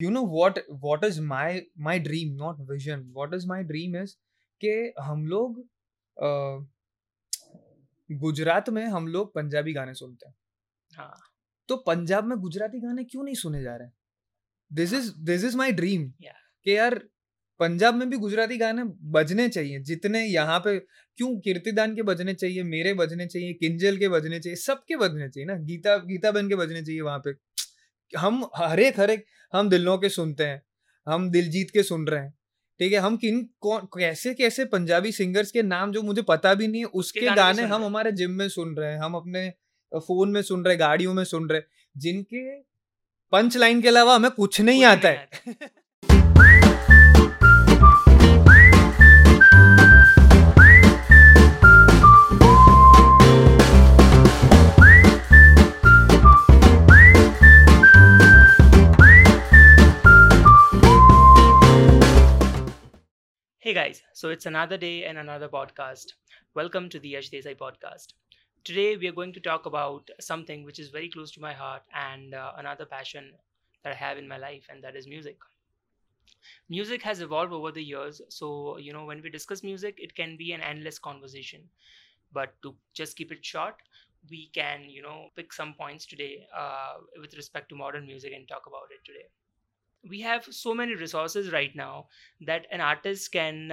You know what is my dream, not vision. What is my dream is कि हम लोग गुजरात में हम लोग पंजाबी गाने सुनते हैं. हाँ. तो पंजाब में गुजराती गाने क्यों नहीं सुने जा रहे? This is my dream. Yeah. कि यार पंजाब में भी गुजराती गाने बजने चाहिए जितने यहाँ पे. क्यों कीर्तिदान के बजने चाहिए, मेरे बजने चाहिए, किंजल के बजने चाहिए, सबके बजने चाहिए ना. गीता बहन के बजने चाहिए. वहां पे हम हरेक हम दिलों के सुनते हैं, हम दिलजीत के सुन रहे हैं. ठीक है, हम कैसे पंजाबी सिंगर्स के नाम जो मुझे पता भी नहीं है उसके गाने हम हमारे जिम में सुन रहे हैं, हम अपने फोन में सुन रहे, गाड़ियों में सुन रहे, जिनके पंच लाइन के अलावा हमें कुछ नहीं आता है. Hey guys, so it's another day and another podcast. Welcome to the Yash Desai Podcast. Today we are going to talk about something which is very close to my heart and another passion that I have in my life, and that is music. Music has evolved over the years, so you know when we discuss music it can be an endless conversation. But to just keep it short, we can pick some points today with respect to modern music and talk about it today. We have so many resources right now that an artist can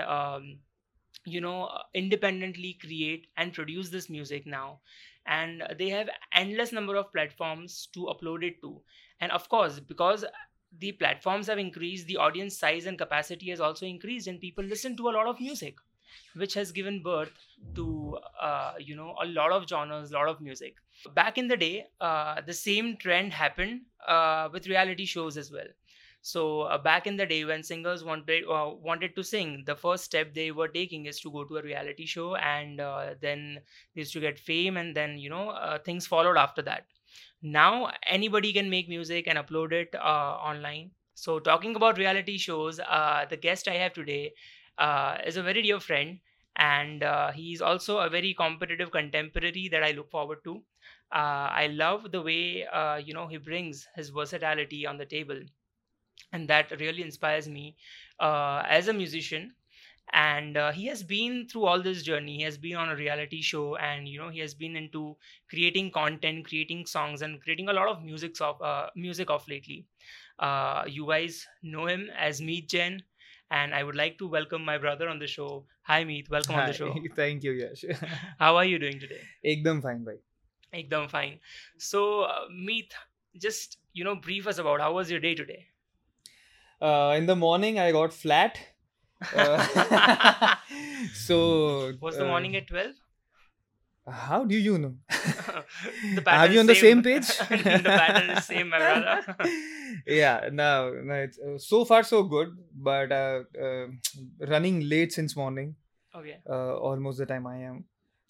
independently create and produce this music now, and they have endless number of platforms to upload it to. And of course, because the platforms have increased, the audience size and capacity has also increased, and people listen to a lot of music, which has given birth to a lot of genres, lot of music. Back in the day, the same trend happened with reality shows as well. So back in the day, when singers wanted to sing, the first step they were taking is to go to a reality show, and then they used to get fame, and then things followed after that. Now anybody can make music and upload it online. So talking about reality shows, the guest I have today is a very dear friend, and he is also a very competitive contemporary that I look forward to. I love the way he brings his versatility on the table. And that really inspires me as a musician. And he has been through all this journey. He has been on a reality show, and he has been into creating content, creating songs, and creating a lot of music off lately. You guys know him as Meet Jain, and I would like to welcome my brother on the show. Hi, Meet. Welcome on the show. Thank you, Yash. How are you doing today? Ekdam fine, bhai. Ekdam fine. So, Meet, just brief us about how was your day today. In the morning, I got flat. So was the morning at 12? How do you know? Are you on the same page? The pattern is same, my brother. Yeah, no, it's, so far so good, but running late since morning. Okay. Almost the time I am,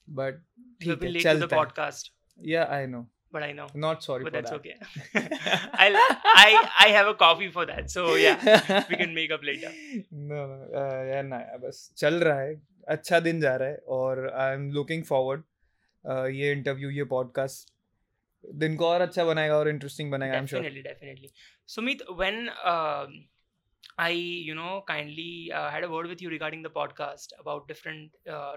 but you'll be late to the podcast. Yeah, I know. But I know. Not sorry for that. But that's okay. I have a coffee for that. So yeah, we can make up later. No, yeah, nah, बस चल रहा है. अच्छा दिन जा रहा है. और I'm looking forward. ये interview, ये podcast, दिन को और अच्छा बनाएगा और interesting बनाएगा. I'm sure. Definitely. So Meet, when I kindly had a word with you regarding the podcast about different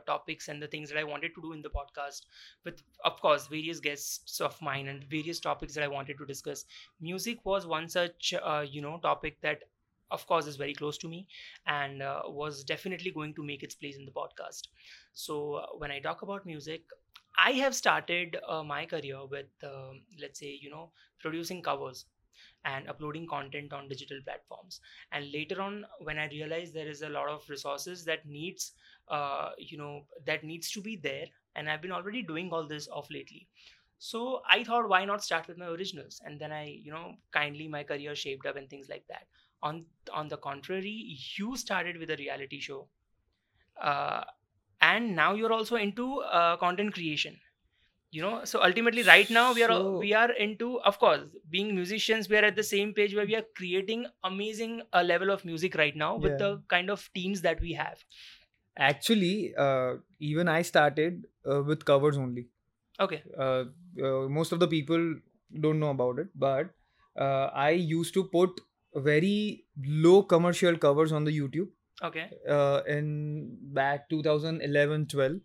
topics and the things that I wanted to do in the podcast, with of course various guests of mine and various topics that I wanted to discuss. Music was one such topic that of course is very close to me, and was definitely going to make its place in the podcast. So when I talk about music, I have started my career with let's say producing covers and uploading content on digital platforms. And later on, when I realized there is a lot of resources that needs to be there, and I've been already doing all this off lately. So I thought, why not start with my originals? And then I, kindly my career shaped up and things like that. On the contrary, you started with a reality show, and now you're also into content creation. So ultimately right now we are into, of course, being musicians, we are at the same page where we are creating amazing level of music right now with the kind of teams that we have. Actually, even I started with covers only. Okay. Most of the people don't know about it, but I used to put very low commercial covers on the YouTube. Okay. In back 2011-12.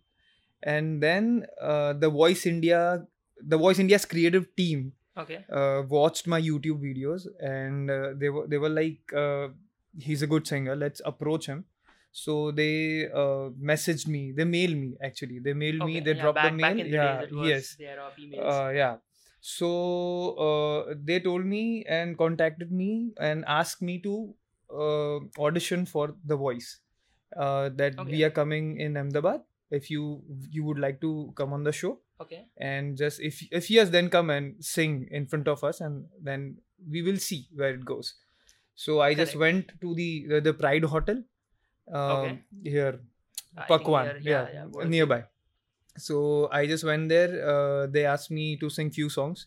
And then The Voice India's creative team watched my YouTube videos, and they were like, he's a good singer, let's approach him. So they messaged me, they mailed me actually. They mailed me, they dropped the mail. Back in the days it was, there are emails. So they told me and contacted me and asked me to audition for The Voice. We are coming in Ahmedabad. If you would like to come on the show. Okay. And just if yes, then come and sing in front of us, and then we will see where it goes. So I just went to the Pride Hotel here, Pakwan, nearby. So I just went there. They asked me to sing few songs.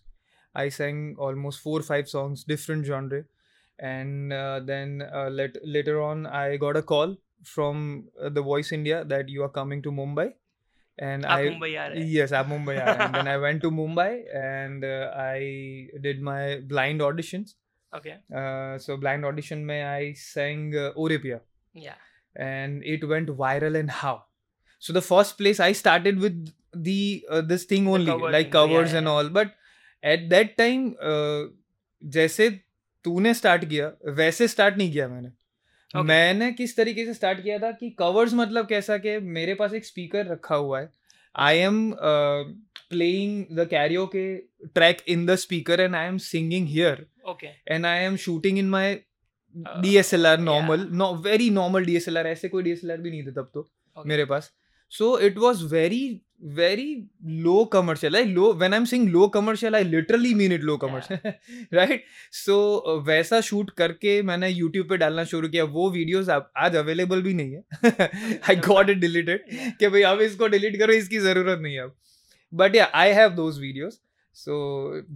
I sang almost 4 or 5 songs, different genre. And then later on, I got a call from The Voice India that you are coming to Mumbai. And I'm Mumbai. And then I went to Mumbai, and I did my blind auditions. Okay. So blind audition mein I sang Ore Piya. Yeah. And it went viral. And how? So the first place I started with the this thing only, like covers and all. But at that time, जैसे तूने start किया, वैसे start नहीं किया मैंने. मैंने किस तरीके से स्टार्ट किया था कि कवर्स मतलब कैसा कि मेरे पास एक स्पीकर रखा हुआ है. I am playing the karaoke track in the speaker and I am singing here. Okay. And I am shooting in my DSLR, normal, very normal DSLR. ऐसे कोई डीएसएलआर भी नहीं था तब तो मेरे पास. So it was very very low commercial. I low when I am saying low commercial, I literally mean it, low commercial, right. So वैसा शूट करके मैंने YouTube पे डालना शुरू किया. वो वीडियोस आज अवेलेबल भी नहीं है. आई गॉट इट डिलीटेड कि भाई अब इसको डिलीट करो, इसकी जरूरत नहीं है अब. But yeah I have those videos. So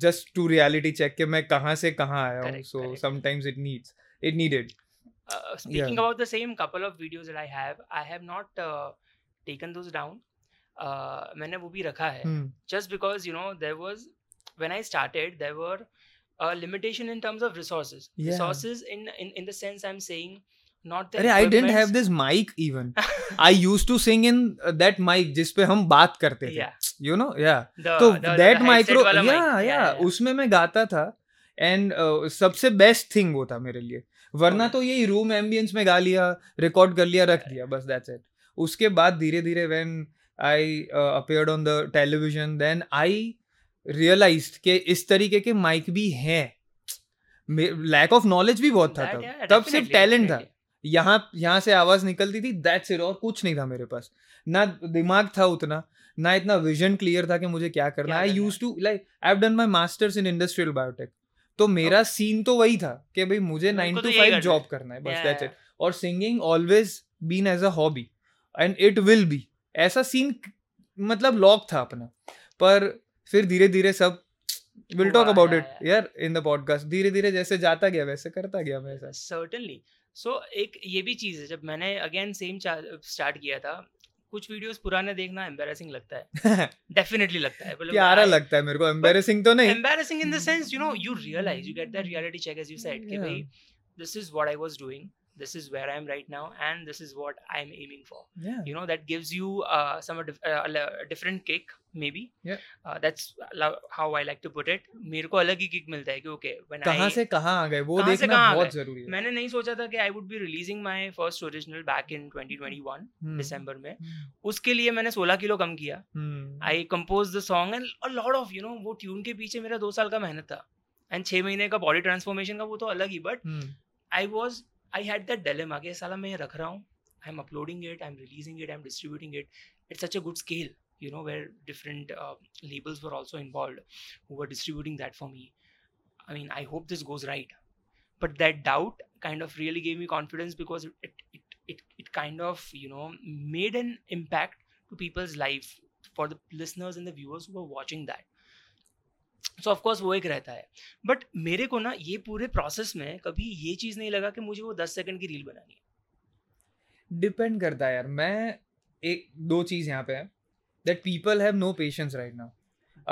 just to reality check कि मैं कहां से कहां आया हूं. So sometimes it needed speaking about the same couple of videos that I have not taken those down. मैंने वो भी रखा है just because you know there was, when I started there were a limitation in terms of resources in the sense I'm saying, not that I didn't have this mic even. I used to sing in that mic जिस पे हम बात करते थे, you know, तो that micro उसमें मैं गाता था. एंड सबसे बेस्ट थिंग वो था मेरे लिए. वरना तो यही रूम एम्बियंस में गा लिया, रिकॉर्ड कर लिया, रख दिया, बस दैट्स इट. उसके बाद धीरे धीरे when I appeared on the television, then I realized कि इस तरीके के माइक भी हैं. Lack of knowledge भी बहुत था तब सिर्फ टैलेंट था. यहाँ से आवाज़ निकलती थी, that's it. और कुछ नहीं था मेरे पास, ना दिमाग था उतना, ना इतना विजन क्लियर था कि मुझे क्या करना है. I used to like, I've done my masters in industrial biotech. तो मेरा सीन तो वही था कि भाई मुझे 9 to 5 जॉब करना है, बस that's it. और singing always been as a hobby and it will be. ऐसा सीन मतलब लॉक था अपना. पर फिर धीरे धीरे सब विल टॉक अबाउट इट यार इन द पॉडकास्ट. धीरे धीरे जैसे जाता गया वैसे करता गया मैं ऐसा. सर्टेनली. सो एक ये भी चीज़ है, जब मैंने अगेन सेम स्टार्ट किया था, कुछ वीडियोस पुराने देखना एम्बैरेसिंग लगता है. डेफिनेटली लगता है, प्यारा लगता है मेरे को. एम्बैरेसिंग तो नहीं, embarrassing in the sense you know you realise, you get that reality check as you said कि भाई this is what I was doing, this is where I am right now, and this is what I am aiming for. Yeah. You know, that gives you a different kick, maybe. Yeah. That's how I like to put it. मेरे को अलग ही kick मिलता है कि okay, when कहाँ से कहाँ आ गए, वो देखना बहुत जरूरी है. मैंने नहीं सोचा था कि I would be releasing my first original back in 2021 December में. उसके लिए मैंने 16 किलो कम किया. I composed the song and a lot of you know वो tune के पीछे मेरा 2 साल का मेहनत था and 6 महीने का body transformation का, वो तो अलग ही. But I had that dilemma कि साला मैं रख रहा हूँ, I'm uploading it, I'm releasing it, I'm distributing it. It's such a good scale, you know, where different labels were also involved who were distributing that for me. I mean, I hope this goes right. But that doubt kind of really gave me confidence because it kind of, you know, made an impact to people's life, for the listeners and the viewers who were watching that. So of course वो एक रहता है. But मेरे को ना ये पूरे process में कभी ये चीज़ नहीं लगा कि मुझे वो 10 सेकंड की रील बनानी है. डिपेंड करता है यार. मैं 2 चीज़ यहाँ पे है, that people have no patience right now.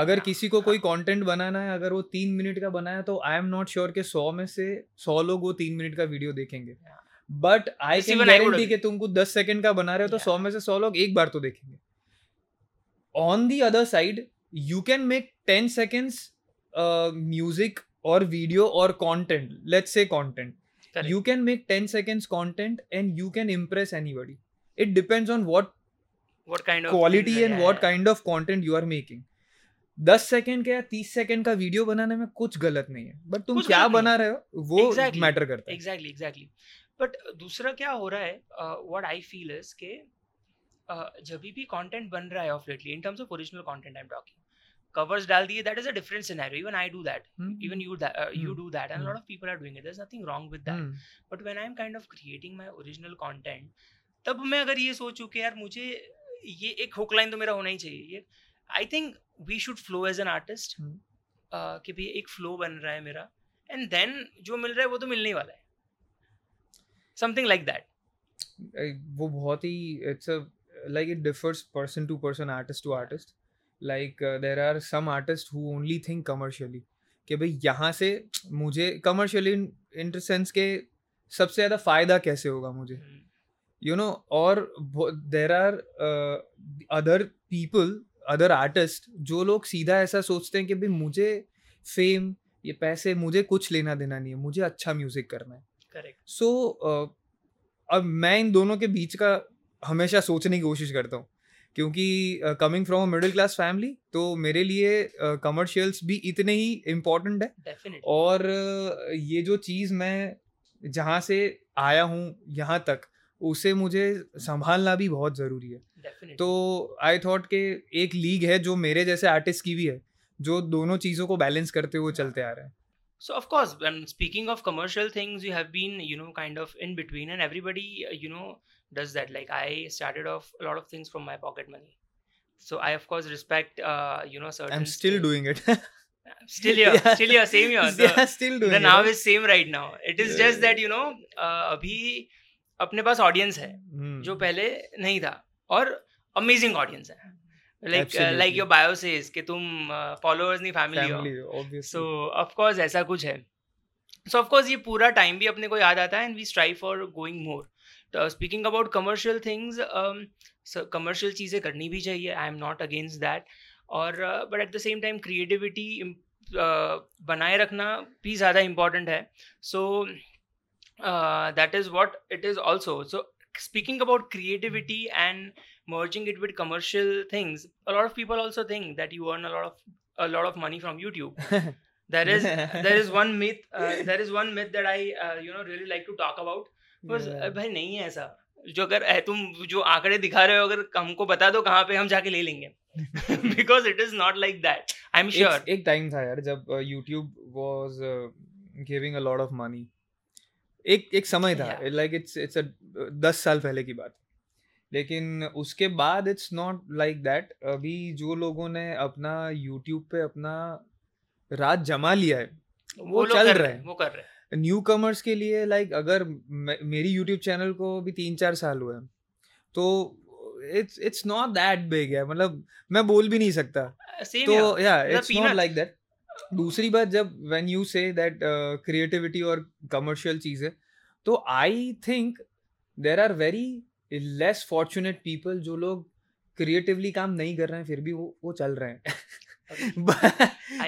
अगर किसी को कोई कंटेंट बनाना है, अगर वो 3 मिनट का बनाया तो आई एम नॉट श्योर कि 100 में से 100 लोग वो 3 मिनट का वीडियो देखेंगे, बट आई कैन गारंटी कि तुम कुछ 10 सेकंड का बना रहे हो तो 100 में से 100 लोग एक बार तो देखेंगे. On the other side you can make 10 seconds music और वीडियो और content, let's say content, you can make 10 seconds content and you can impress anybody. It depends on what kind of quality thing, and what kind of content you are making. 10 second का या 30 second का video बनाने में कुछ गलत नहीं है, but तुम क्या बना रहे हो वो मैटर करता है. एग्जैक्टली. बट दूसरा क्या हो रहा है, व्हाट आई फील इज के जब भी कंटेंट बन रहा है of lately in terms of original content I am talking, covers डाल दिए, that is a different scenario. Even I do that. Even you do that, and a lot of people are doing it. There's nothing wrong with that. But when I'm kind of creating my original content, तब मैं अगर ये सोचूं कि यार मुझे ये एक hook line तो मेरा होना ही चाहिए, ये I think we should flow as an artist, कि भाई एक flow बन रहा है मेरा, and then जो मिल रहा है वो तो मिलने ही वाला है. Something like that. वो बहुत ही it's a like it differs person to person, artist to artist. Like there are some artists who only think commercially कि भाई यहाँ से मुझे commercially in the sense के सबसे ज़्यादा फ़ायदा कैसे होगा मुझे, you know. और there are other people, other artists जो लोग सीधा ऐसा सोचते हैं कि भाई मुझे फेम, ये पैसे, मुझे कुछ लेना देना नहीं है, मुझे अच्छा म्यूज़िक करना है. करेक्ट. सो अब मैं इन दोनों के बीच का हमेशा सोचने की कोशिश करता हूँ, क्योंकि coming from a middle class family तो मेरे लिए कमर्शियल्स भी इतने ही इम्पोर्टेंट है. Definitely. और ये जो चीज़ मैं जहाँ से आया हूँ यहाँ तक उसे मुझे संभालना भी बहुत ज़रूरी है. Definitely. तो आई थॉट के एक लीग है जो मेरे जैसे आर्टिस्ट की भी है, जो दोनों चीज़ों को बैलेंस करते हुए चलते आ रहे हैं. So of course, when speaking of commercial things, you have been, you know, kind of in between, and everybody, you know, does that. Like I started off a lot of things from my pocket money. So I of course respect, you know, certain. I'm still doing it. still here, same here. So yeah, still doing it. The now is same right now. It is just that, you know, अभी अपने पास audience है जो पहले नहीं था, और amazing audience है. Like your bio says कि तुम followers नहीं family हो. So of course ऐसा कुछ है. So of course ये पूरा time भी अपने को याद आता है, and we strive for going more. Speaking about commercial things, so commercial चीज़ें करनी भी चाहिए. I am not against that. और but at the same time creativity बनाए रखना भी ज़्यादा important है. So that is what it is also. So speaking about creativity and merging it with commercial things, a lot of people also think that you earn a lot of money from YouTube. there is one myth. There is one myth that I you know really like to talk about. बस भाई नहीं है ऐसा. जो अगर तुम जो आंकड़े दिखा रहे हो अगर हमको बता दो कहाँ पे हम जाके ले लेंगे. Because it is not like that. I'm sure. एक time था यार जब YouTube was giving a lot of money. एक समय था, like it's a 10 साल पहले की बात. लेकिन उसके बाद इट्स नॉट लाइक दैट. अभी जो लोगों ने अपना यूट्यूब पे अपना राज जमा लिया है वो चल रहा है, वो कर रहे हैं. न्यू कमर्स के लिए लाइक अगर मेरी यूट्यूब चैनल को भी 3-4 साल हुए हैं तो इट्स नॉट दैट बिग है, मतलब मैं बोल भी नहीं सकता. तो या इट्स नॉट लाइक दैट. दूसरी बात, जब when you say that creativity और कमर्शियल चीज़ें, तो I think there are very less fortunate people जो लोग क्रिएटिवली काम नहीं कर रहे हैं फिर भी वो चल रहे हैं.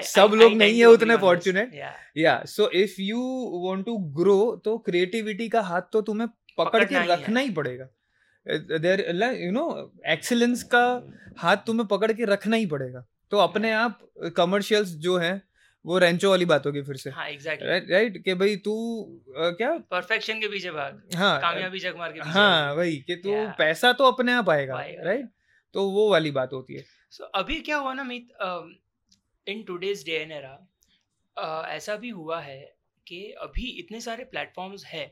सब लोग नहीं है उतने fortunate. Yeah so if you want to grow तो क्रिएटिविटी का हाथ तो तुम्हें पकड़ के रखना ही पड़ेगा. देर यू नो एक्सीलेंस का हाथ तुम्हें पकड़ के रखना ही पड़ेगा. तो अपने आप कमर्शियल्स जो हैं वो रेंचो वाली बात होगी फिर से. हाँ, exactly. right? कि भाई तू क्या परफेक्शन के पीछे भाग. हाँ, कामयाबी जग मार के पीछे. हाँ भाई, कि तू पैसा तो अपने आप आएगा. राइट, तो वो वाली बात होती है. सो अभी क्या हुआ ना Meet, in today's day and era ऐसा भी हुआ है कि अभी इतने सारे प्लेटफॉर्म्स है,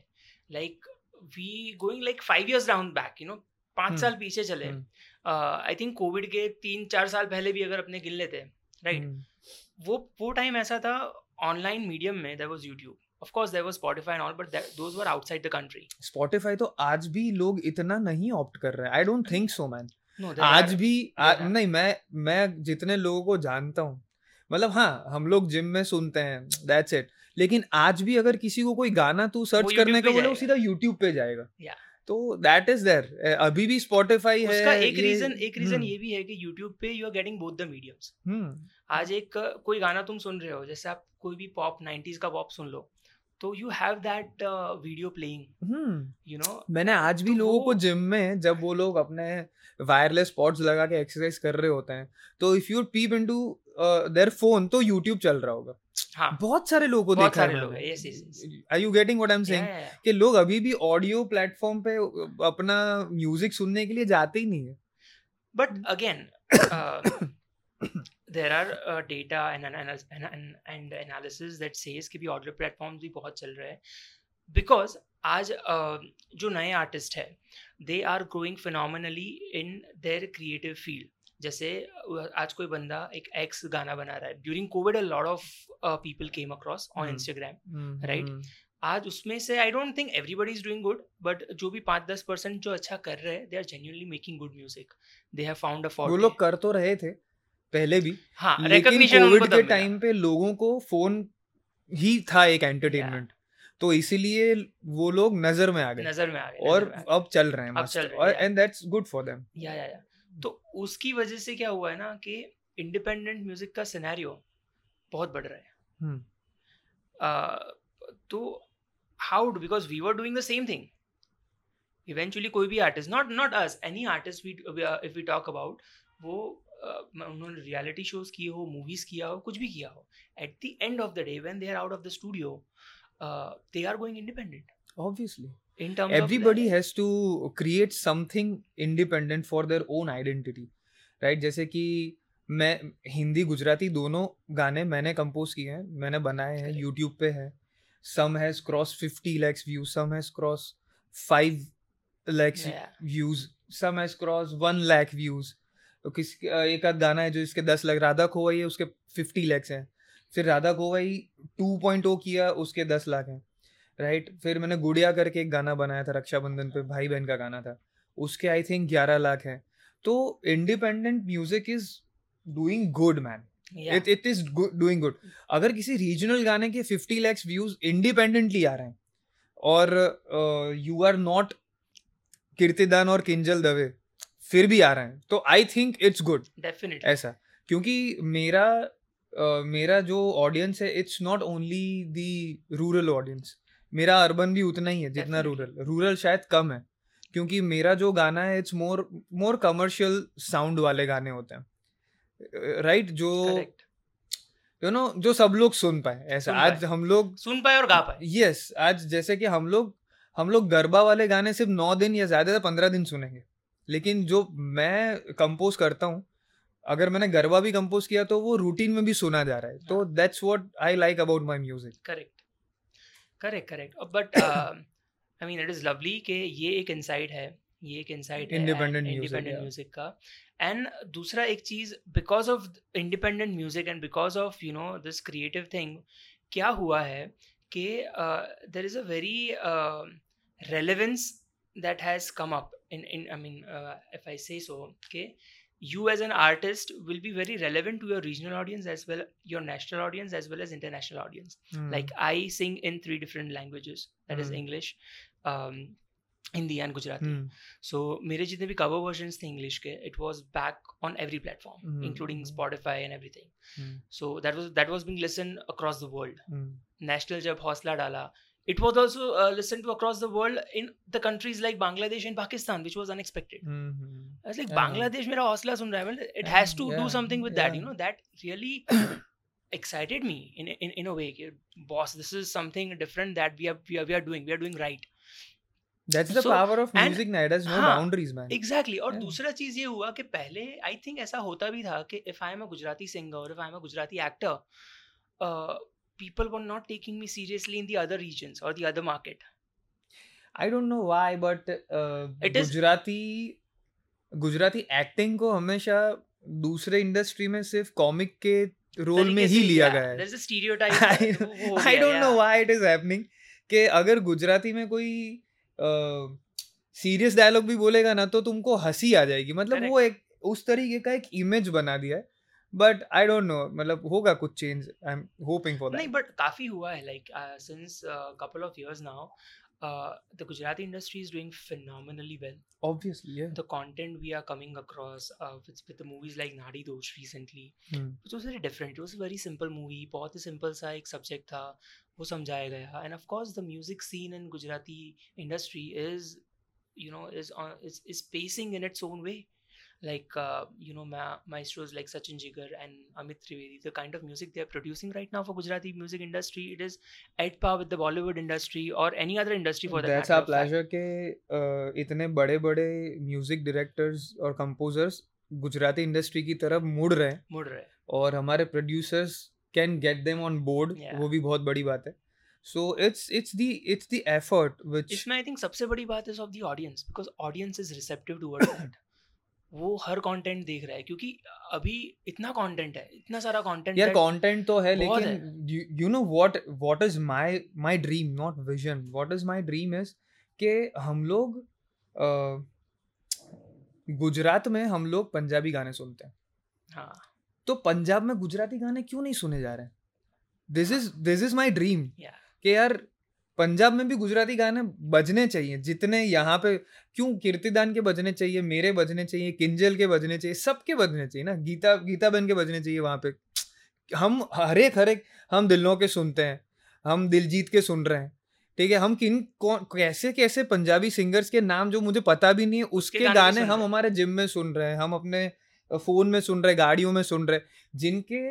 like we going like 5 years down back, you know 5 साल पीछे चले. आई थिंक कोविड के 3-4 साल पहले भी अगर अपने गिन लेते हैं, राइट. वो टाइम ऐसा था ऑनलाइन मीडियम में. There was YouTube, of course there was Spotify and all, but those were outside the country. Spotify तो आज भी लोग इतना नहीं ऑप्ट कर रहे हैं, I don't think so man. आज भी नहीं, मैं जितने लोगों को जानता हूँ, मतलब हाँ हम लोग जिम में सुनते हैं, that's it, लेकिन आज भी अगर किसी को कोई गाना तू सर्च करने का बोले सीधा YouTube पे जाएगा। तो that is there, अभी भी Spotify है। उसका एक रीजन ये भी है कि YouTube पे you are getting both the mediums। आज एक कोई गाना तुम सुन रहे हो, जैसे आप कोई भी पॉप 90s का पॉप सुन लो, तो you have that video playing, you know। मैंने आज भी लोगों को जिम में, जब वो लोग अपने वायरलेस पॉड्स लगा के एक्सरसाइज कर रहे होते हैं, तो if you peep into their phone तो YouTube चल रहा होगा। हाँ, बहुत सारे लोगों को देखा है। Are you getting what I'm saying? कि लोग अभी भी ऑडियो प्लेटफॉर्म पे अपना म्यूजिक सुनने के लिए जाते ही नहीं है। But again, there are data and analysis that says कि भी ऑडियो प्लेटफॉर्म्स भी बहुत चल रहे हैं, because आज जो नए आर्टिस्ट है they are growing phenomenally in their creative field. जैसे आज कोई बंदा एक एक्स गाना बना रहा है, during Covid a lot of people came across on Instagram, right. आज उसमें से I don't think everybody is doing good, but जो भी 5-10% जो अच्छा कर रहे हैं, they are genuinely making good music, they have found a form. वो लोग कर तो रहे थे पहले भी, हाँ, रिकॉग्निशन उनको कोविड के टाइम पे लोगों को फोन ही था एक एंटरटेनमेंट, तो इसीलिए वो लोग नजर में आ गए और अब चल रहे हैं, और and that's good for them. या तो उसकी वजह से क्या हुआ है ना कि इंडिपेंडेंट म्यूजिक का सिनेरियो बहुत बढ़ रहा है। तो how, because we were doing the same thing eventually. कोई भी artist, not us, any artist if we talk about, वो उन्होंने रियलिटी शोज किए हो, मूवीज किया हो, कुछ भी किया हो, at the end of the day when they are out of the studio they are going independent, obviously. In terms everybody of has to create something independent for their own identity, right? जैसे कि मैं हिंदी गुजराती दोनों गाने मैंने compose किए हैं, मैंने बनाए हैं, यूट्यूब पे है। Some has cross 50 lakhs views, some has cross 5 lakhs views, some has cross 1 lakh views. तो किसी एक आध गाना है जो इसके 10 लाख, राधा खोवाई है उसके 50 lakhs हैं, फिर राधा खोवाई 2.0 किया उसके 10 लाख हैं, राइट। फिर मैंने गुड़िया करके एक गाना बनाया था, रक्षाबंधन पे भाई बहन का गाना था, उसके आई थिंक 11 लाख है। तो independent music is doing good man, it is doing good. अगर किसी रीजनल गाने के 50 lakhs व्यूज इंडिपेंडेंटली आ रहे हैं और यू आर नॉट कीर्तिदान और किंजल दवे, फिर भी आ रहे हैं, तो I think it's good, definitely ऐसा। क्योंकि मेरा जो ऑडियंस है, it's not only the rural audience, मेरा अर्बन भी उतना ही है जितना रूरल शायद कम है, क्योंकि मेरा जो गाना है इट्स मोर कमर्शियल साउंड वाले गाने होते हैं, राइट। जो यू नो जो सब लोग सुन पाए, ऐसा आज हम लोग सुन पाए और गा पाए। यस, आज जैसे कि हम लोग गरबा वाले गाने सिर्फ 9 दिन या ज्यादा 15 दिन सुनेंगे, लेकिन जो मैं कंपोज करता हूँ, अगर मैंने गरबा भी कंपोज किया तो वो रूटीन में भी सुना जा रहा है। तो that's what I like about my music. Correct. But I mean it is lovely कि ये एक इंसाइट है इंडिपेंडेंट म्यूजिक का। एंड दूसरा एक चीज़, because of independent music and because of you know this creative thing, क्या हुआ है कि there is a very relevance that has come up in I mean if I say so, के you as an artist will be very relevant to your regional audience as well, your national audience as well as international audience. Like I sing in 3 different languages, that is English, Hindi and Gujarati. So mere jitne bhi cover versions the English ke, it was back on every platform, including Spotify and everything. So that was being listened across the world. National jab hausla dala, it was also listened to across the world in the countries like Bangladesh and Pakistan, which was unexpected. I was like, Bangladesh mera hausla sun raha hai, it has to do something with that, you know. That really excited me in a way, boss, this is something different that we are doing right. That's the power of music, and, na, it has no boundaries, man. Exactly. और दूसरा चीज ये हुआ कि पहले I think ऐसा होता भी था कि if I am a Gujarati singer or if I am a Gujarati actor, people were not taking me seriously in the other regions or the other market. I don't know why, but Gujarati acting को हमेशा दूसरे industry में सिर्फ comic के role में ही लिया गया है। There's a stereotype. I don't know why it is happening कि अगर गुजराती में कोई सीरियस डायलॉग भी बोलेगा ना तो तुमको हंसी आ जाएगी, मतलब वो एक उस तरीके का एक इमेज बना दिया है. बट आई डोंट नो, मतलब होगा कुछ change, I am hoping for that. नहीं बट काफी हुआ है, like since couple of years now the Gujarati industry is doing phenomenally well. Obviously, yeah. The content we are coming across with the movies like Nadi Dosh recently, which was very different. It was a very simple movie, बहुत ही simple सा एक subject था, वो समझाया गया. And of course, the music scene in Gujarati industry is, you know, is pacing in its own way. Like, you know, maestros like Sachin Jigar and Amit Trivedi, the kind of music they are producing right now for Gujarati music industry, it is at par with the Bollywood industry or any other industry for that matter. That's our pleasure that itne bade music directors or composers Gujarati industry ki taraf मुड़ रहे और हमारे producers can get them on board, वो भी बहुत बड़ी बात है. So it's the effort which. इसमें I think सबसे बड़ी बात is of the audience, because audience is receptive towards that. वो हर कंटेंट देख रहा है क्योंकि अभी इतना कंटेंट है, इतना सारा कंटेंट यार, कंटेंट तो है लेकिन you know what is my dream, not vision, what is my dream is के हम लोग गुजरात में हम लोग पंजाबी गाने सुनते हैं, हाँ, तो पंजाब में गुजराती गाने क्यों नहीं सुने जा रहे हैं? दिस इज माय ड्रीम के यार पंजाब में भी गुजराती गाने बजने चाहिए जितने यहाँ पे, क्यों कीर्तिदान के बजने चाहिए, मेरे बजने चाहिए, किंजल के बजने चाहिए, सबके बजने चाहिए ना, गीता बहन के बजने चाहिए. वहाँ पे हम हरेक हम दिलों के सुनते हैं, हम दिलजीत के सुन रहे हैं, ठीक है, हम कैसे पंजाबी सिंगर्स के नाम जो मुझे पता भी नहीं है उसके गाने हम हमारे जिम में सुन रहे हैं, हम अपने फोन में सुन रहे हैं, गाड़ियों में सुन रहे हैं, जिनके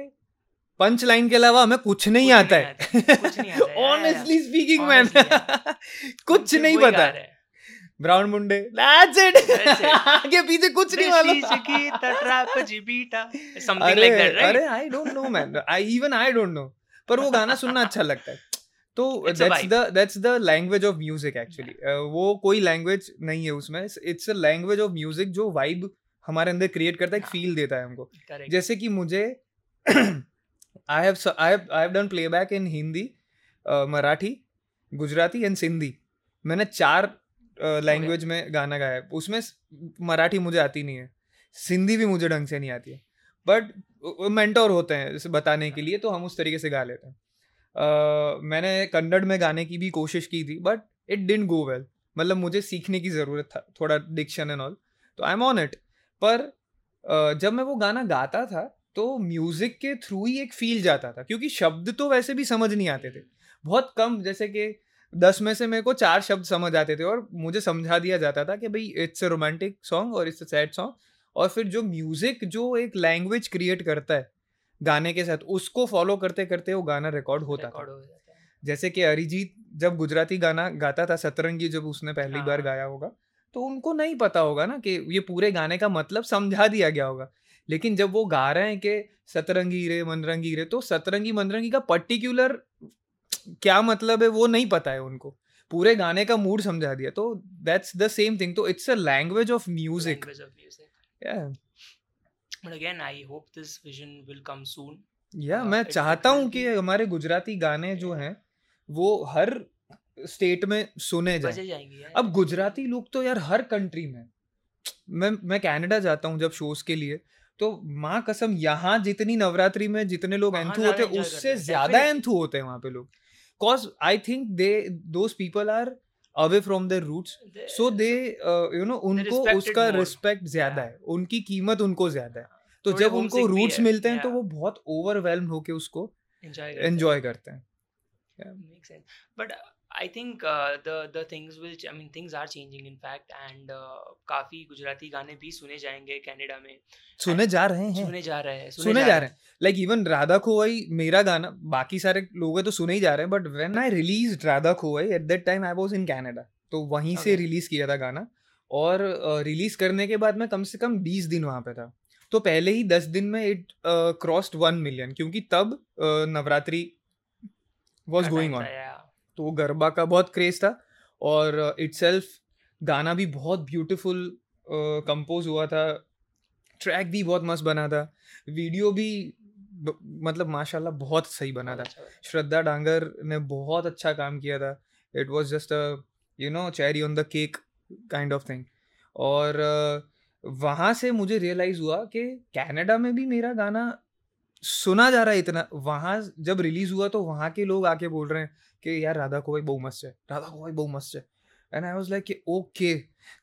पंच लाइन के अलावा हमें कुछ नहीं आता है. ऑनेस्टली स्पीकिंग मैन, कुछ नहीं पता है. ब्राउन मुंडे आगे पीछे कुछ नहीं मालूम. अरे I don't know man, I don't know, पर वो गाना सुनना अच्छा लगता है. तो that's the language of music actually. वो कोई लैंग्वेज नहीं है उसमें, it's a language of music जो वाइब हमारे अंदर क्रिएट करता है, एक फील देता है हमको. जैसे कि मुझे I have done playback in Hindi, Marathi, Gujarati and Sindhi. मैंने 4 language में गाना गाया है. उसमें मराठी मुझे आती नहीं है, सिंधी भी मुझे ढंग से नहीं आती है, बट मेंटोर होते हैं जैसे बताने के लिए, तो हम उस तरीके से गा लेते हैं. मैंने कन्नड़ में गाने की भी कोशिश की थी but it didn't go well, मतलब मुझे सीखने की ज़रूरत था थोड़ा, डिक्शन एंड ऑल, तो आई एम ऑन इट. पर जब मैं वो गाना गाता था तो म्यूजिक के थ्रू ही एक फील जाता था, क्योंकि शब्द तो वैसे भी समझ नहीं आते थे, बहुत कम, जैसे कि 10 में से मेरे को 4 शब्द समझ आते थे और मुझे समझा दिया जाता था कि भाई इट्स अ रोमांटिक सॉन्ग और इट्स अ सैड सॉन्ग. और फिर जो म्यूजिक जो एक लैंग्वेज क्रिएट करता है गाने के साथ, उसको फॉलो करते करते वो गाना रिकॉर्ड होता था. जैसे कि अरिजीत जब गुजराती गाना गाता था, सतरंगी जब उसने पहली बार गाया होगा तो उनको नहीं पता होगा ना कि ये पूरे गाने का मतलब समझा दिया गया होगा, लेकिन जब वो गा रहे हैं कि सतरंगी रे मनरंगी रे, तो सतरंगी मनरंगी का पर्टिकुलर क्या मतलब है वो नहीं पता है उनको, पूरे गाने का मूड समझा दिया. तो दैट्स द सेम थिंग, तो it's a language of music. But again I hope this vision will come soon. या मैं चाहता हूं कि हमारे गुजराती गाने जो हैं वो हर स्टेट में सुने जाएंगे. अब गुजराती लोग तो यार हर कंट्री में, मैं कनाडा जाता हूँ जब शोज के लिए, तो माँ कसम यहाँ जितनी नवरात्रि में जितने लोग एंथू होते हैं उससे ज्यादा एंथू होते हैं वहाँ पे लोग, cause I think they those people are away from their roots, so they you know उनको उसका रिस्पेक्ट ज्यादा है, उनकी कीमत उनको ज्यादा है, तो जब उनको रूट्स मिलते हैं तो वो बहुत ओवरवेलम्ड होके उसको एंजॉय करते हैं. But I think the things which, I mean, things are changing in fact, and काफी गुजराती गाने भी सुने जाएंगे कनाडा में. सुने जा रहे हैं. Like even राधा खोवाई मेरा गाना, बाकी सारे लोग हैं तो सुने ही जा रहे हैं, but when I released Radha Khowai at that time I was in Canada, तो वहीं से रिलीज किया था गाना. और रिलीज करने के बाद मैं कम से कम 20 दिन वहाँ पे था, तो पहले ही 10 दिन में इट क्रॉस्ड 1 million, क्योंकि तब नवरात्रि वॉज गोइंग ऑन, तो वो गरबा का बहुत क्रेज था. और इट्सेल्फ गाना भी बहुत ब्यूटीफुल कंपोज हुआ था, ट्रैक भी बहुत मस्त बना था, वीडियो भी मतलब माशाल्लाह बहुत सही बना था. श्रद्धा डांगर ने बहुत अच्छा काम किया था. It was just a you know cherry on the cake kind of thing. और वहाँ से मुझे रियलाइज़ हुआ कि कनाडा में भी मेरा गाना सुना जा रहा है इतना. वहाँ जब रिलीज़ हुआ तो वहाँ के लोग आके बोल रहे हैं कि यार राधा को भाई बहुत मस्त है, राधा को भाई बहुत मस्त है. एंड आई वाज लाइक कि ओके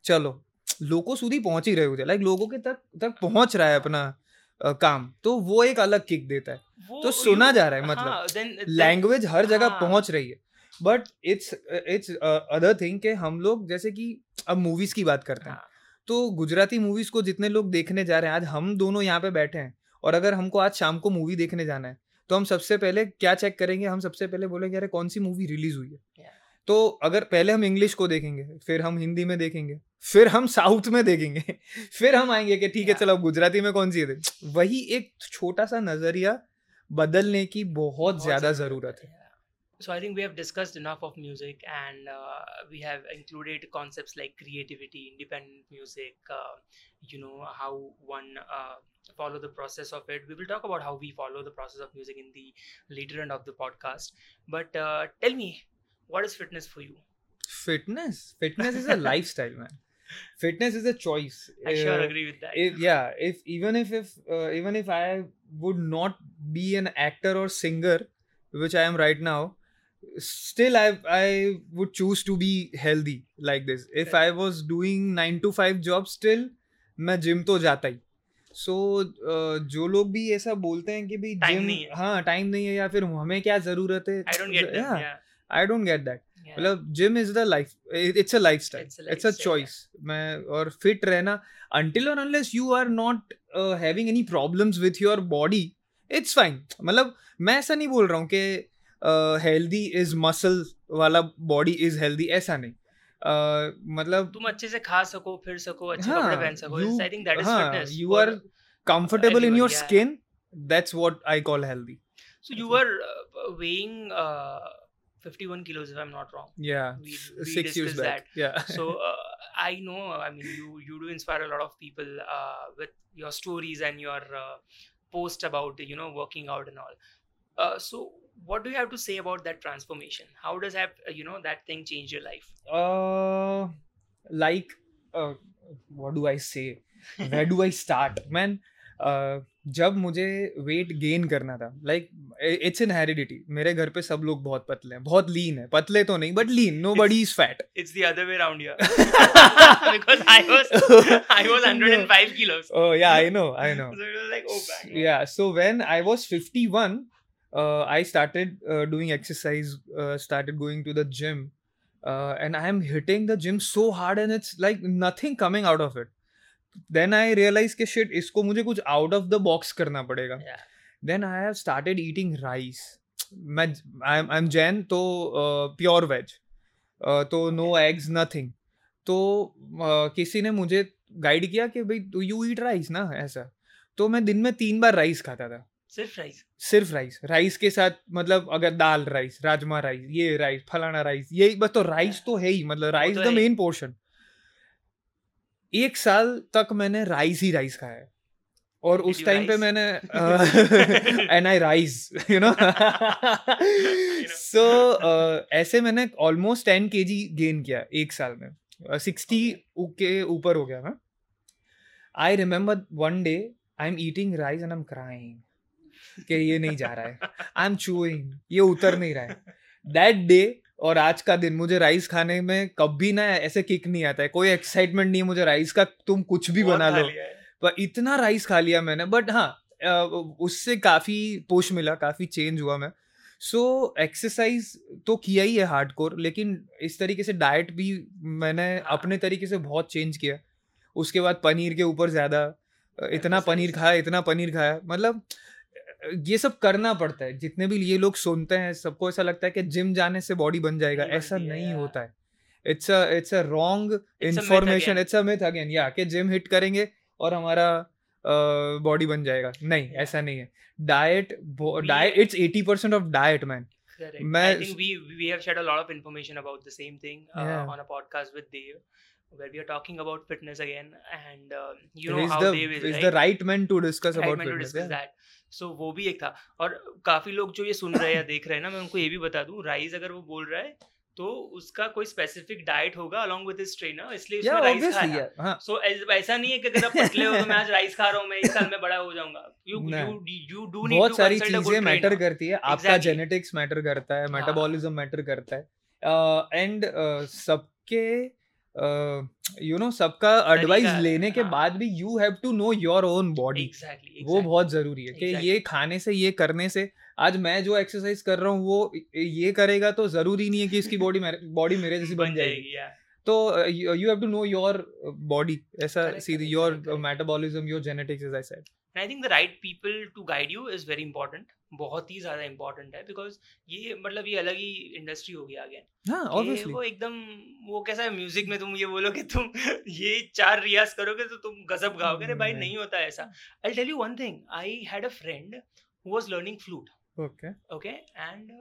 चलो लोगों सुधी पहुँच ही रहे होते, लाइक लोगों के तक पहुँच रहा है अपना काम, तो वो एक अलग किक देता है. तो सुना जा रहा है, मतलब लैंग्वेज हर जगह पहुँच रही है. बट इट्स अदर थिंग कि हम लोग जैसे कि अब मूवीज़ की बात करते हैं तो गुजराती मूवीज़ को जितने लोग देखने जा रहे हैं, आज हम दोनों यहाँ पे बैठे हैं और अगर हमको आज शाम को मूवी देखने जाना है तो हम सबसे पहले क्या चेक करेंगे, हम सबसे पहले बोलेंगे अरे कौन सी मूवी रिलीज हुई है. तो अगर पहले हम इंग्लिश को देखेंगे, फिर हम हिंदी में देखेंगे, फिर हम साउथ में देखेंगे, फिर हम आएंगे कि ठीक है चलो गुजराती में कौन सी है. वही एक छोटा सा नज़रिया बदलने की बहुत ज़्यादा ज़रूरत है. So I think we have discussed enough of music and we have included concepts like creativity, independent music, how one follow the process of it. We will talk about how we follow the process of music in the later end of the podcast. But tell me, what is fitness for you? Fitness is a lifestyle, man. Fitness is a choice. I sure agree with that. Even if I would not be an actor or singer, which I am right now, still I would choose to be healthy like this. If I was doing 9 to 5 job, still मैं gym तो जाता ही. So जो लोग भी ऐसा बोलते हैं कि भाई जिम हाँ टाइम नहीं है या फिर हमें क्या जरूरत है, I don't get that. मतलब gym is the life, it's a lifestyle, it's a choice. मैं और fit रहना until or unless you are not having any problems with your body, it's fine. मतलब मैं ऐसा नहीं बोल रहा हूँ कि हेल्दी इज मसल वाला बॉडी इज हेल्दी, ऐसा नहीं. मतलब तुम अच्छे से खा सको, फिर सको, अच्छे कपड़े पहन सको. I think that is fitness. You are comfortable in your skin, that's what I call healthy. So you are weighing 51 kilos if I'm not wrong. Yeah, we 6 years back. That. Yeah. So I know, I mean, you do inspire a lot of people with your stories and your post about working out and all. So what do you have to say about that transformation? How does that thing change your life? What do I say? Where do I start, man? जब मुझे weight gain करना था, like it's in heredity. मेरे घर पे सब लोग बहुत पतले हैं, बहुत लीन है, पतले तो नहीं but lean. Nobody is fat. It's the other way around here. Because I was 105 kilos. Oh yeah, I know. So it was like oh bang. Yeah, so when I was 51, I started doing exercise, started going to the gym, and I am hitting the gym so hard and it's like nothing coming out of it. Then I realized that shit, इसको मुझे कुछ out of the box करना पड़ेगा. Yeah. Then I have started eating rice. I'm Jain, तो pure veg, तो no eggs, nothing. तो किसी ने मुझे guide किया कि भाई you eat rice ना, ऐसा. तो मैं दिन में 3 बार राइस खाता था. सिर्फ राइस के साथ, मतलब अगर दाल राइस, राजमा राइस, ये राइस, फलाना राइस, ये बस. तो राइस तो है ही, मतलब राइस द मेन पोर्शन. 1 साल तक मैंने राइस खाया है और उस टाइम पे मैंने एंड आई राइस सो ऐसे मैंने ऑलमोस्ट 10 kg गेन किया 1 साल में. 60 के ऊपर हो गया ना. I remember one day I am eating rice and I am crying कि ये नहीं जा रहा है, आई एम चूइंग, ये उतर नहीं रहा है. दैट डे और आज का दिन मुझे राइस खाने में कभी ना ऐसे किक नहीं आता है, कोई एक्साइटमेंट नहीं है मुझे राइस का. तुम कुछ भी बना लो, पर इतना राइस खा लिया मैंने. बट हाँ, उससे काफ़ी पुश मिला, काफ़ी चेंज हुआ मैं. सो एक्सरसाइज तो किया ही है हार्डकोर, लेकिन इस तरीके से डाइट भी मैंने अपने तरीके से बहुत चेंज किया. उसके बाद पनीर के ऊपर ज़्यादा, इतना पनीर खाया. मतलब ये सब करना पड़ता है. जितने भी ये लोग सुनते हैं सबको ऐसा लगता है कि जिम जाने से बॉडी बन जाएगा, ऐसा नहीं होता है. It's a wrong information, it's a myth again. या कि जिम हिट करेंगे और हमारा बॉडी बन जाएगा, नहीं, ऐसा नहीं है. Diet it's 80% of diet, man. I think we have shared a lot of information about the same thing on a podcast with Dave, where we are talking about fitness again and how Dave is right? The right man to discuss right about man fitness. To discuss that. So वो भी एक था. और काफी लोग जो ये सुन रहे हैं या देख रहे हैं ना, मैं उनको ये भी बता दूं, राइस अगर वो बोल रहा है तो उसका कोई स्पेसिफिक डाइट होगा अलॉन्ग विद हिज ट्रेनर, इसलिए उसमें राइस खाना। सो ऐसा नहीं है कि अगर आप पतले हो तो मैं आज राइस खा रहा हूं, मैं इस साल में बड़ा हो जाऊंगा। You do need to consult a good trainer. बहुत सारी चीजें मैटर करती है, आपका जेनेटिक्स मैटर करता है, मेटाबॉलिज्म मैटर करता है, एंड सबके सबका एडवाइस लेने के बाद भी you have to know your own body. Exactly, वो बहुत जरूरी है कि ये खाने से, ये करने से, आज मैं जो एक्सरसाइज कर रहा हूँ वो ये करेगा तो जरूरी नहीं है कि इसकी बॉडी मेरे जैसी बन जाएगी। तो you have to know your body, ऐसा see your metabolism, your genetics, as I said. And I think the right people to guide you is very important, बहुत ही ज्यादा इम्पोर्टेंट है, बिकॉज ये मतलब ये अलग ही इंडस्ट्री होगी आगे। obviously वो एकदम वो कैसा है, म्यूजिक में तुम ये बोलो कि तुम ये 4 रियाज करोगे तो तुम गजब गाओगे, अरे भाई नहीं होता ऐसा। I will tell you one thing, I had a friend who was learning flute, okay and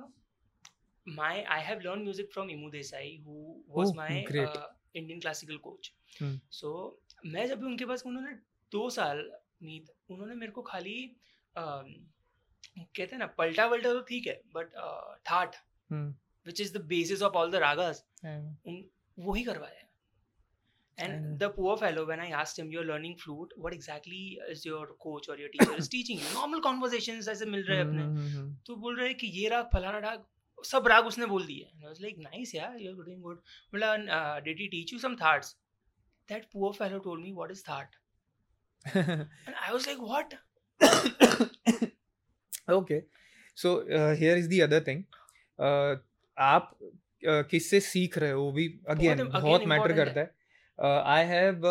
my I have learn music from Imu Desai who was my Indian classical coach. सो मैं जब भी उनके पास, उन्होंने 2 साल मीत, उन्होंने मेरे को खाली कहते हैं ना पलटा वल्टा तो ठीक है, but thaat which is the basis of all the ragas, वो ही करवाया। And the poor fellow, when I asked him, you are learning flute, what exactly is your coach और your teacher is teaching you? Normal conversations ऐसे मिल रहे हैं अपने, तो बोल रहे हैं कि ये राग, फलाना राग, सब राग उसने बोल दिए। आई वाज लाइक नाइस यार, यू आर डूइंग गुड। मतलब did he teach you some thaats? That poor fellow told me what is thaat and I was like what. Okay, so here is the other thing. आप किससे सीख रहे हो वो भी again बहुत matter करता है। I have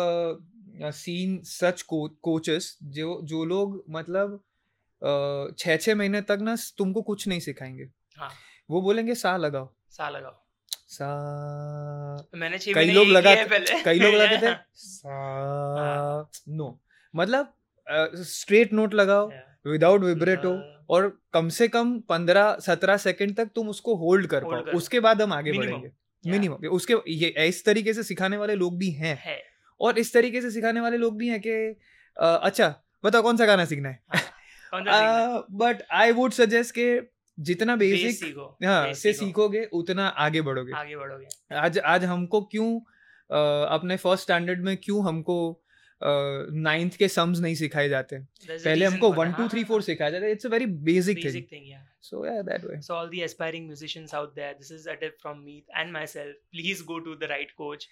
seen such coaches जो लोग मतलब 6 महीने तक ना तुमको कुछ नहीं सिखाएंगे। हाँ। वो बोलेंगे सा लगाओ। मैंने 6 महीने किया है पहले। कई लोग लगाते थे सा, no मतलब स्ट्रेट नोट लगाओ विदाउट विब्रेटो, और कम से कम 15-17 सेकंड तक तुम उसको होल्ड कर पाओ, उसके बाद हम आगे बढ़ेंगे। मिनिमम उसके ये इस तरीके से सिखाने वाले लोग भी हैं, और इस तरीके से सिखाने वाले लोग भी हैं कि अच्छा बताओ कौन सा गाना सीखना है। बट आई वुड सजेस्ट के जितना बेसिक से सीखोगे उतना आगे बढ़ोगे। आज हमको क्यों अपने फर्स्ट स्टैंडर्ड में क्यों हमको 9th के सम्स नहीं सिखाए जाते? पहले हमको 1 2 3 4 सिखाया जाता है। It's a very basic thing. So yeah that way, so all the aspiring musicians out there, this is a tip from me and my self, please go to the right coach.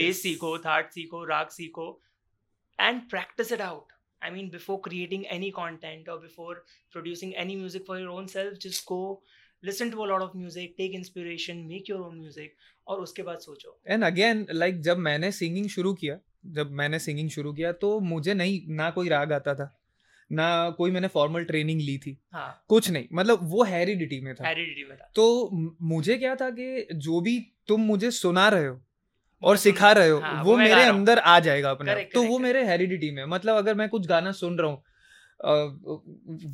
Base सीखो, थाट सीखो, राग सीखो, and practice it out. I mean before creating any content और before producing any music for your own self, just go listen to a lot of music, take inspiration, make your own music, और उसके बाद सोचो। And again, like जब मैंने singing शुरू किया तो मुझे नहीं ना कोई राग आता था, ना कोई मैंने फॉर्मल ट्रेनिंग ली थी। हाँ। कुछ नहीं, मतलब वो हेरिडिटी में था। तो मुझे क्या था कि जो भी तुम मुझे सुना रहे हो और सिखा रहे हो, हाँ, वो मेरे अंदर आ जाएगा अपने। तो वो मेरे हेरिडिटी में, मतलब अगर मैं कुछ गाना सुन रहा हूँ,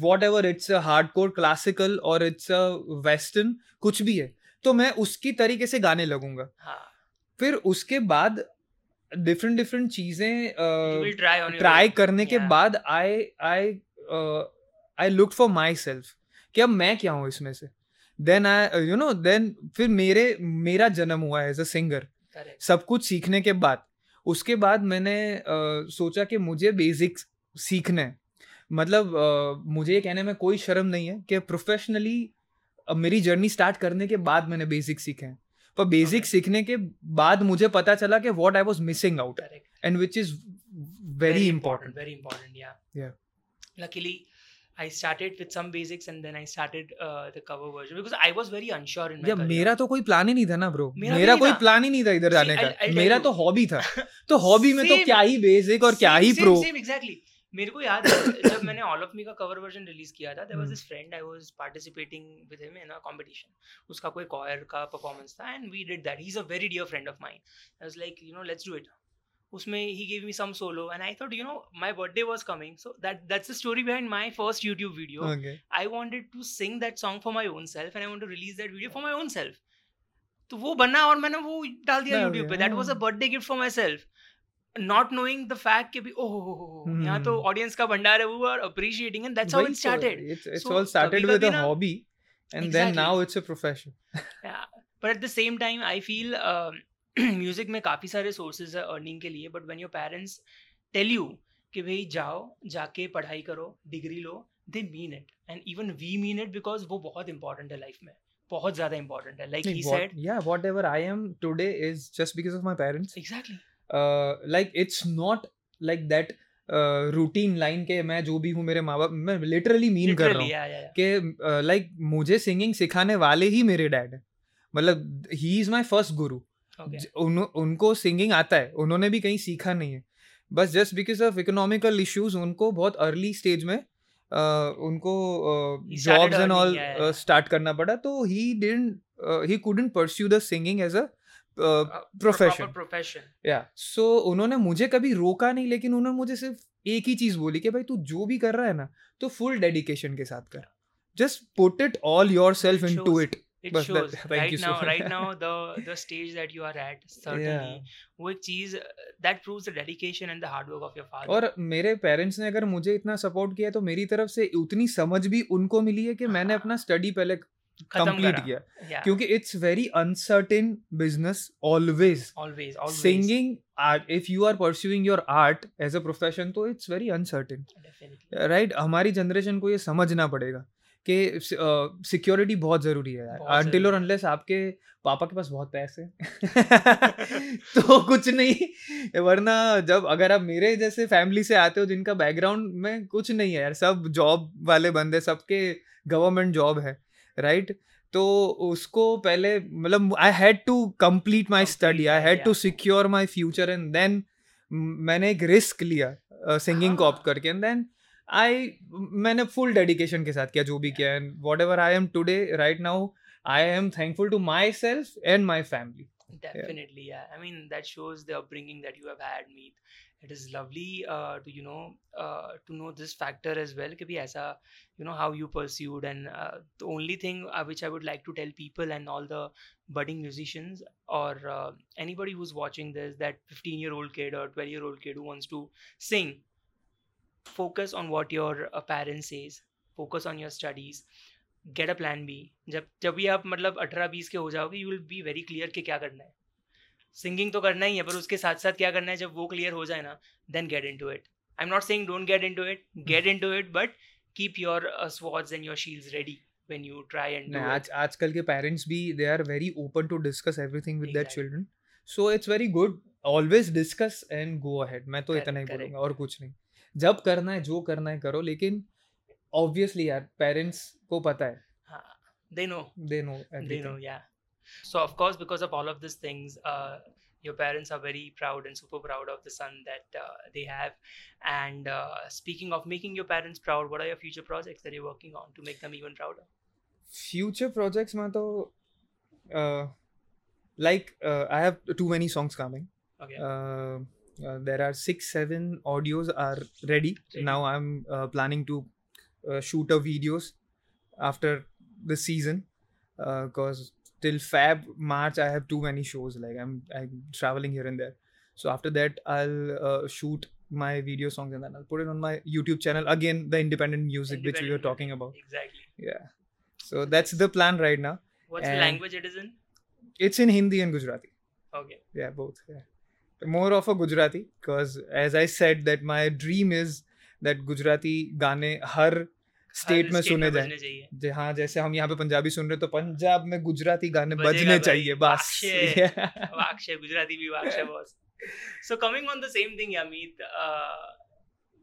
whatever it's a hardcore classical और it's a western कुछ भी है, तो मैं उसकी तरीके से गाने लगूंगा। हाँ। फिर उसके बाद different चीजें try करने के बाद I looked for myself कि अब मैं क्या हूँ इसमें से। Then फिर मेरा जन्म हुआ as a singer। सब कुछ सीखने के बाद, उसके बाद मैंने सोचा कि मुझे बेसिक्स सीखना है। मतलब मुझे ये कहने में कोई शर्म नहीं है कि प्रोफेशनली मेरी जर्नी स्टार्ट करने के बाद मैंने बेसिक सीखे हैं, पर बेसिक सीखने के बाद मुझे पता चला कि what I was missing out and which is very important. Yeah luckily I started with some basics and then I started the cover version because I was very unsure in my career. मेरा तो कोई plan ही नहीं था ना bro, मेरा कोई plan ही नहीं था इधर जाने का, मेरा तो हॉबी था। तो हॉबी में तो क्या ही बेसिक और क्या ही प्रो। एग्जैक्टली, मेरे को याद है जब मैंने ऑल ऑफ मी का कवर वर्जन रिलीज किया था, there was this friend, I was participating with him in a competition, उसका कोई कॉयर का परफॉर्मेंस था, and we did that. He is a very dear friend of mine. I was like let's do it. उसमें ही give me some solo and I thought my birthday was coming, so that's the story behind my first YouTube video. I wanted to sing that song for my own self and I want to release that video for my own self. तो वो बना और मैंने वो डाल दिया YouTube पे। That was a birthday gift for my self, not knowing the fact that यहाँ तो audience का भंडार है, we were appreciating and that's how it started. It's all started with a hobby and then now it's a profession. Yeah, But at the same time, I feel music में काफ़ी सारे sources है earning के लिए. But when your parents tell you कि भाई जाओ, जाके पढ़ाई करो, degree low, they mean it. And even we mean it because वो बहुत important है life में. बहुत ज़्यादा important है. Like he said. Yeah, whatever I am today is just because of my parents. Exactly. Like it's not like that routine line के मैं जो भी हूँ मेरे माँ बाप मैं literally mean कर रहा हूँ कि like मुझे singing सिखाने वाले ही मेरे dad हैं. मतलब he is my first guru. Okay. उनको singing आता है, उन्होंने भी कहीं सीखा नहीं है. बस just because of economical issues उनको बहुत early stage में उनको jobs and all start करना पड़ा. तो he couldn't pursue the singing as a profession. Yeah. So उन्होंने मुझे कभी रोका नहीं, लेकिन उन्होंने मुझे सिर्फ एक ही चीज बोली कि भाई तू जो भी कर रहा है ना तो full dedication के साथ कर. Just put it all yourself into it. It shows. Right now, the stage that you are at, certainly, वो एक चीज that proves the dedication and the hard work of your father. और मेरे parents ने अगर मुझे इतना support किया, तो मेरी तरफ से उतनी समझ भी उनको मिली है कि मैंने अपना study पहले complete किया, क्योंकि it's very uncertain business always. Singing art, if you are pursuing your art as a profession, तो it's very uncertain. Definitely. Right? हमारी generation को ये समझना पड़ेगा कि सिक्योरिटी बहुत ज़रूरी है यार. Until और unless आपके पापा के पास बहुत पैसे तो कुछ नहीं, वरना जब अगर आप मेरे जैसे फैमिली से आते हो जिनका बैकग्राउंड में कुछ नहीं है यार, सब जॉब वाले बंदे, सबके गवर्नमेंट जॉब है, राइट. तो उसको पहले मतलब I had to complete my study, I had to secure my future, and then मैंने एक रिस्क लिया सिंगिंग को ऑप्ट करके, एंड देन मैंने फुल डेडिकेशन के साथ किया जो भी किया. And whatever I am today right now I am thankful to my self and my family. Definitely, yeah. I mean, that shows the upbringing that you have had, Meet. It is lovely to know this factor as well, कि भी ऐसा, you know, how you pursued. And the only thing which I would like to tell people and all the budding musicians or anybody who's watching this, that 15-year-old kid or 12-year-old kid who wants to sing, focus on what your parents says, focus on your studies, get a plan B. जब भी आप मतलब 18-20 के हो जाओगे, you will be very clear कि क्या करना है. Singing तो करना ही है, पर उसके साथ साथ क्या करना है, जब वो clear हो जाए ना, then get into it. I'm not saying don't get into it, but keep your swords and your shields ready when you try and do it. आजकल के parents भी, they are very open to discuss everything with their children. So it's very good. Always discuss and go ahead. मैं तो इतना ही बोलूँगा और कुछ नहीं. जब करना है जो करना है करो, लेकिन obviously यार पेरेंट्स को पता है. हाँ, they know yeah. So of course, because of all of these things, your parents are very proud and super proud of the son that they have. And speaking of making your parents proud, what are your future projects that you're working on to make them even prouder? Future projects में तो I have too many songs coming. Okay. There are 6-7 audios are ready. Now I'm planning to shoot a videos after the season, because till March I have too many shows. Like I'm traveling here and there, so after that I'll shoot my video songs and then I'll put it on my YouTube channel again. The independent music which we were talking about. Exactly. Yeah. So that's the plan right now. What's the language it is in? It's in Hindi and Gujarati. Okay. Yeah, both. Yeah. More of a Gujarati, because as I said that my dream is that Gujarati गाने हर state में सुने जाएं. जी हाँ, जैसे हम यहाँ पे पंजाबी सुन रहे तो पंजाब में गुजराती गाने बजने चाहिए बस. वाक्षे गुजराती भी वाक्षे boss. So coming on the same thing, Amit,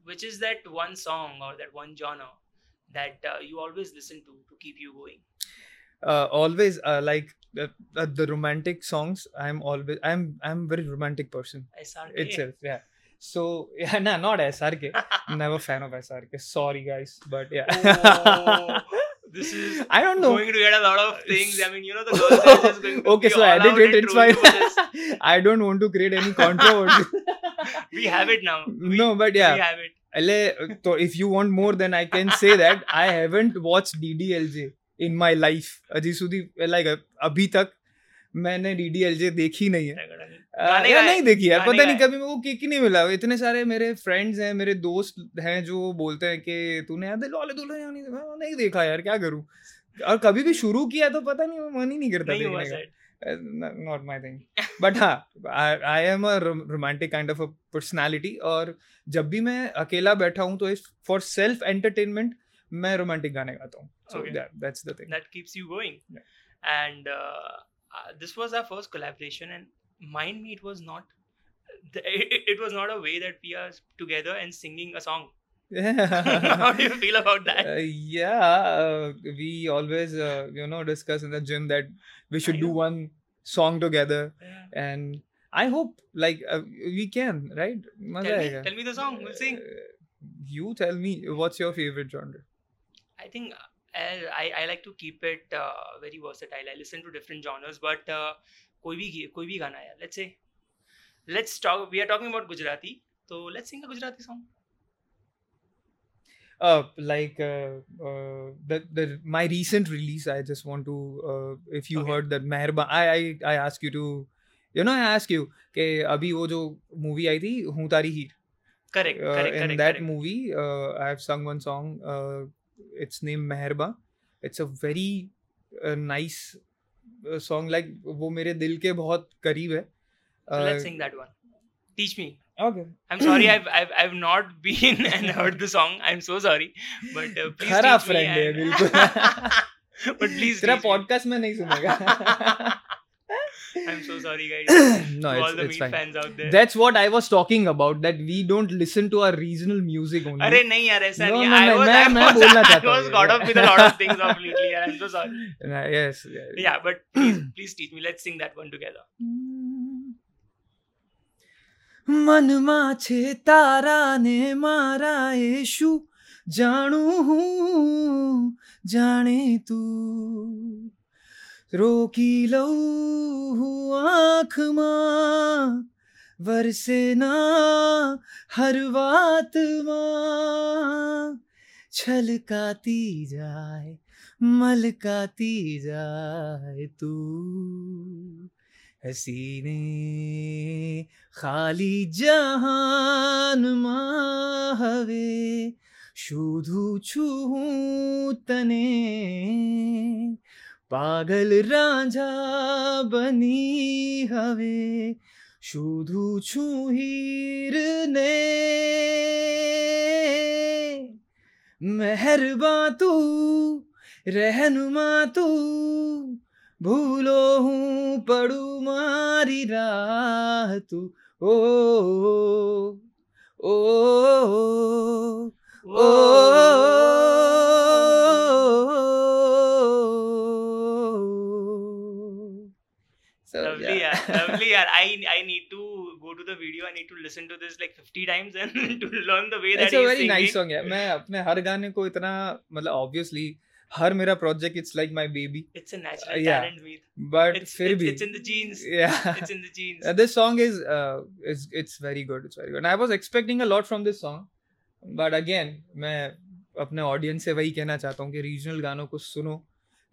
which is that one song or that one genre that you always listen to keep you going? Always the romantic songs. I'm very romantic person SRK itself, yeah. So yeah, nah, not SRK. Never fan of SRK, sorry guys, but yeah. This is I don't know, going to get a lot of things. I mean, you know, the girls are just going to okay, so edit it, it's fine. I don't want to create any controversy. We have it now. No, but yeah, we have it. So if you want more, then I can say that I haven't watched DDLJ in my life. अजी सुधी अभी तक मैंने DDLJ देखी नहीं है, या नहीं देखी यार, पता नहीं कभी मेरे को किक ही नहीं मिला. इतने सारे मेरे फ्रेंड्स हैं, मेरे दोस्त हैं जो बोलते हैं कि तूने नहीं देखा यार, क्या करूँ. और कभी भी शुरू किया तो पता नहीं, मन ही नहीं करता देखने का. Not my thing. But हाँ, I am a romantic kind of a personality. और जब भी मैं अकेला बैठा हूँ तो for self entertainment मैं romantic गाने गाता हूँ. So okay. That's the thing. That keeps you going. Yeah. And this was our first collaboration, and mind me, it was not a way that we are together and singing a song. Yeah. How do you feel about that? We always discuss in the gym that we should do one song together, and I hope we can, right? Tell me the song, we'll sing. You tell me, what's your favorite genre? I think I like to keep it very versatile. I listen to different genres, but koi bhi gana yaar. Let's talk. We are talking about Gujarati, so let's sing a Gujarati song. My recent release, I just want to, if you heard that Meherba, I ask you to, I ask you कि अभी वो जो movie आई थी हूँ तारी हीर. Correct. In that movie, I have sung one song. It's named Meherba. It's a very nice song. Like वो मेरे दिल के बहुत करीब है. So let's sing that one. Teach me. Okay. I'm sorry, I've not been and heard the song. I'm so sorry. But please teach me. And... but please teach podcast me. Mein nahi I'm so sorry, guys. No, to all the Meet fans out there. That's what I was talking about. That we don't listen to our regional music only. Arey nahi yaar, aisa nahi. I was caught up with a lot of things completely. I'm so sorry. Yes. Yeah, but please teach me. Let's sing that one together. મનમાં છે તારાને મારા એ શું જાણું હું જાણે તું રોકી લઉં હું આંખમાં વરસે ના હર વાતમાં છલકાતી જાય મલકાતી જાય તું हसीने खाली जहान मां हवे शुधु छूं तने पागल रांझा बनी हवे शुधु छूं हीरने मेहरबा तू रहनुमा तू भूलो हूँ पड़ू मारी राह तू ओ ओ ओ Lovely yaar. I need to go to the video. I need to listen to this like 50 times and to learn the way that he's singing. It's a very nice song. Yeah, मैं अपने हर गाने को इतना मतलब obviously हर मेरा project, it's like my baby. It's a natural talent, Meet. But it's in the genes. Yeah. It's in the genes. This song is it's very good. It's very good. And I was expecting a lot from this song, but again, मैं अपने audience से वही कहना चाहता हूँ कि regional गानों को सुनो,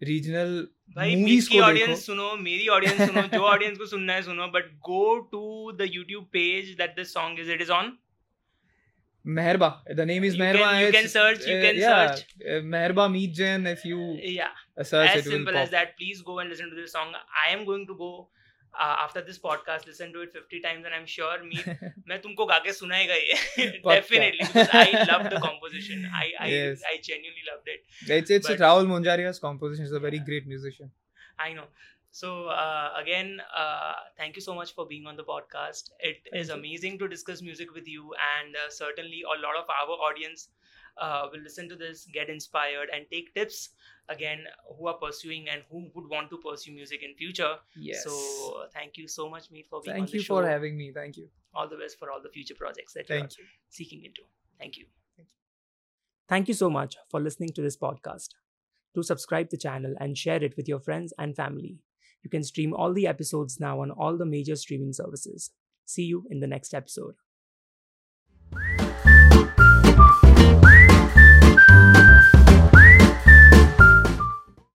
regional movies को देखो. Audience सुनो, मेरी audience सुनो, जो audience को सुनना है सुनो. But go to the YouTube page that this song is. It is on Meherba. The name is Meherba. You can search. Meherba Meet Jain. If you search, as it simple will as pop. That. Please go and listen to this song. I am going to go after this podcast. Listen to it 50 times, and I'm sure Meet. मैं तुमको गा के सुनाएगा ये. Definitely, because I love the composition. I genuinely loved it. It's Rahul Munjaria's composition. He's a very great musician. I know. So again, thank you so much for being on the podcast. It is amazing to discuss music with you, and certainly a lot of our audience will listen to this, get inspired, and take tips again who are pursuing and who would want to pursue music in future. Yes. So thank you so much, Meet, for being on the show. Thank you for having me. Thank you. All the best for all the future projects that you are seeking into. Thank you. Thank you so much for listening to this podcast. Do subscribe to the channel and share it with your friends and family. You can stream all the episodes now on all the major streaming services. See you in the next episode.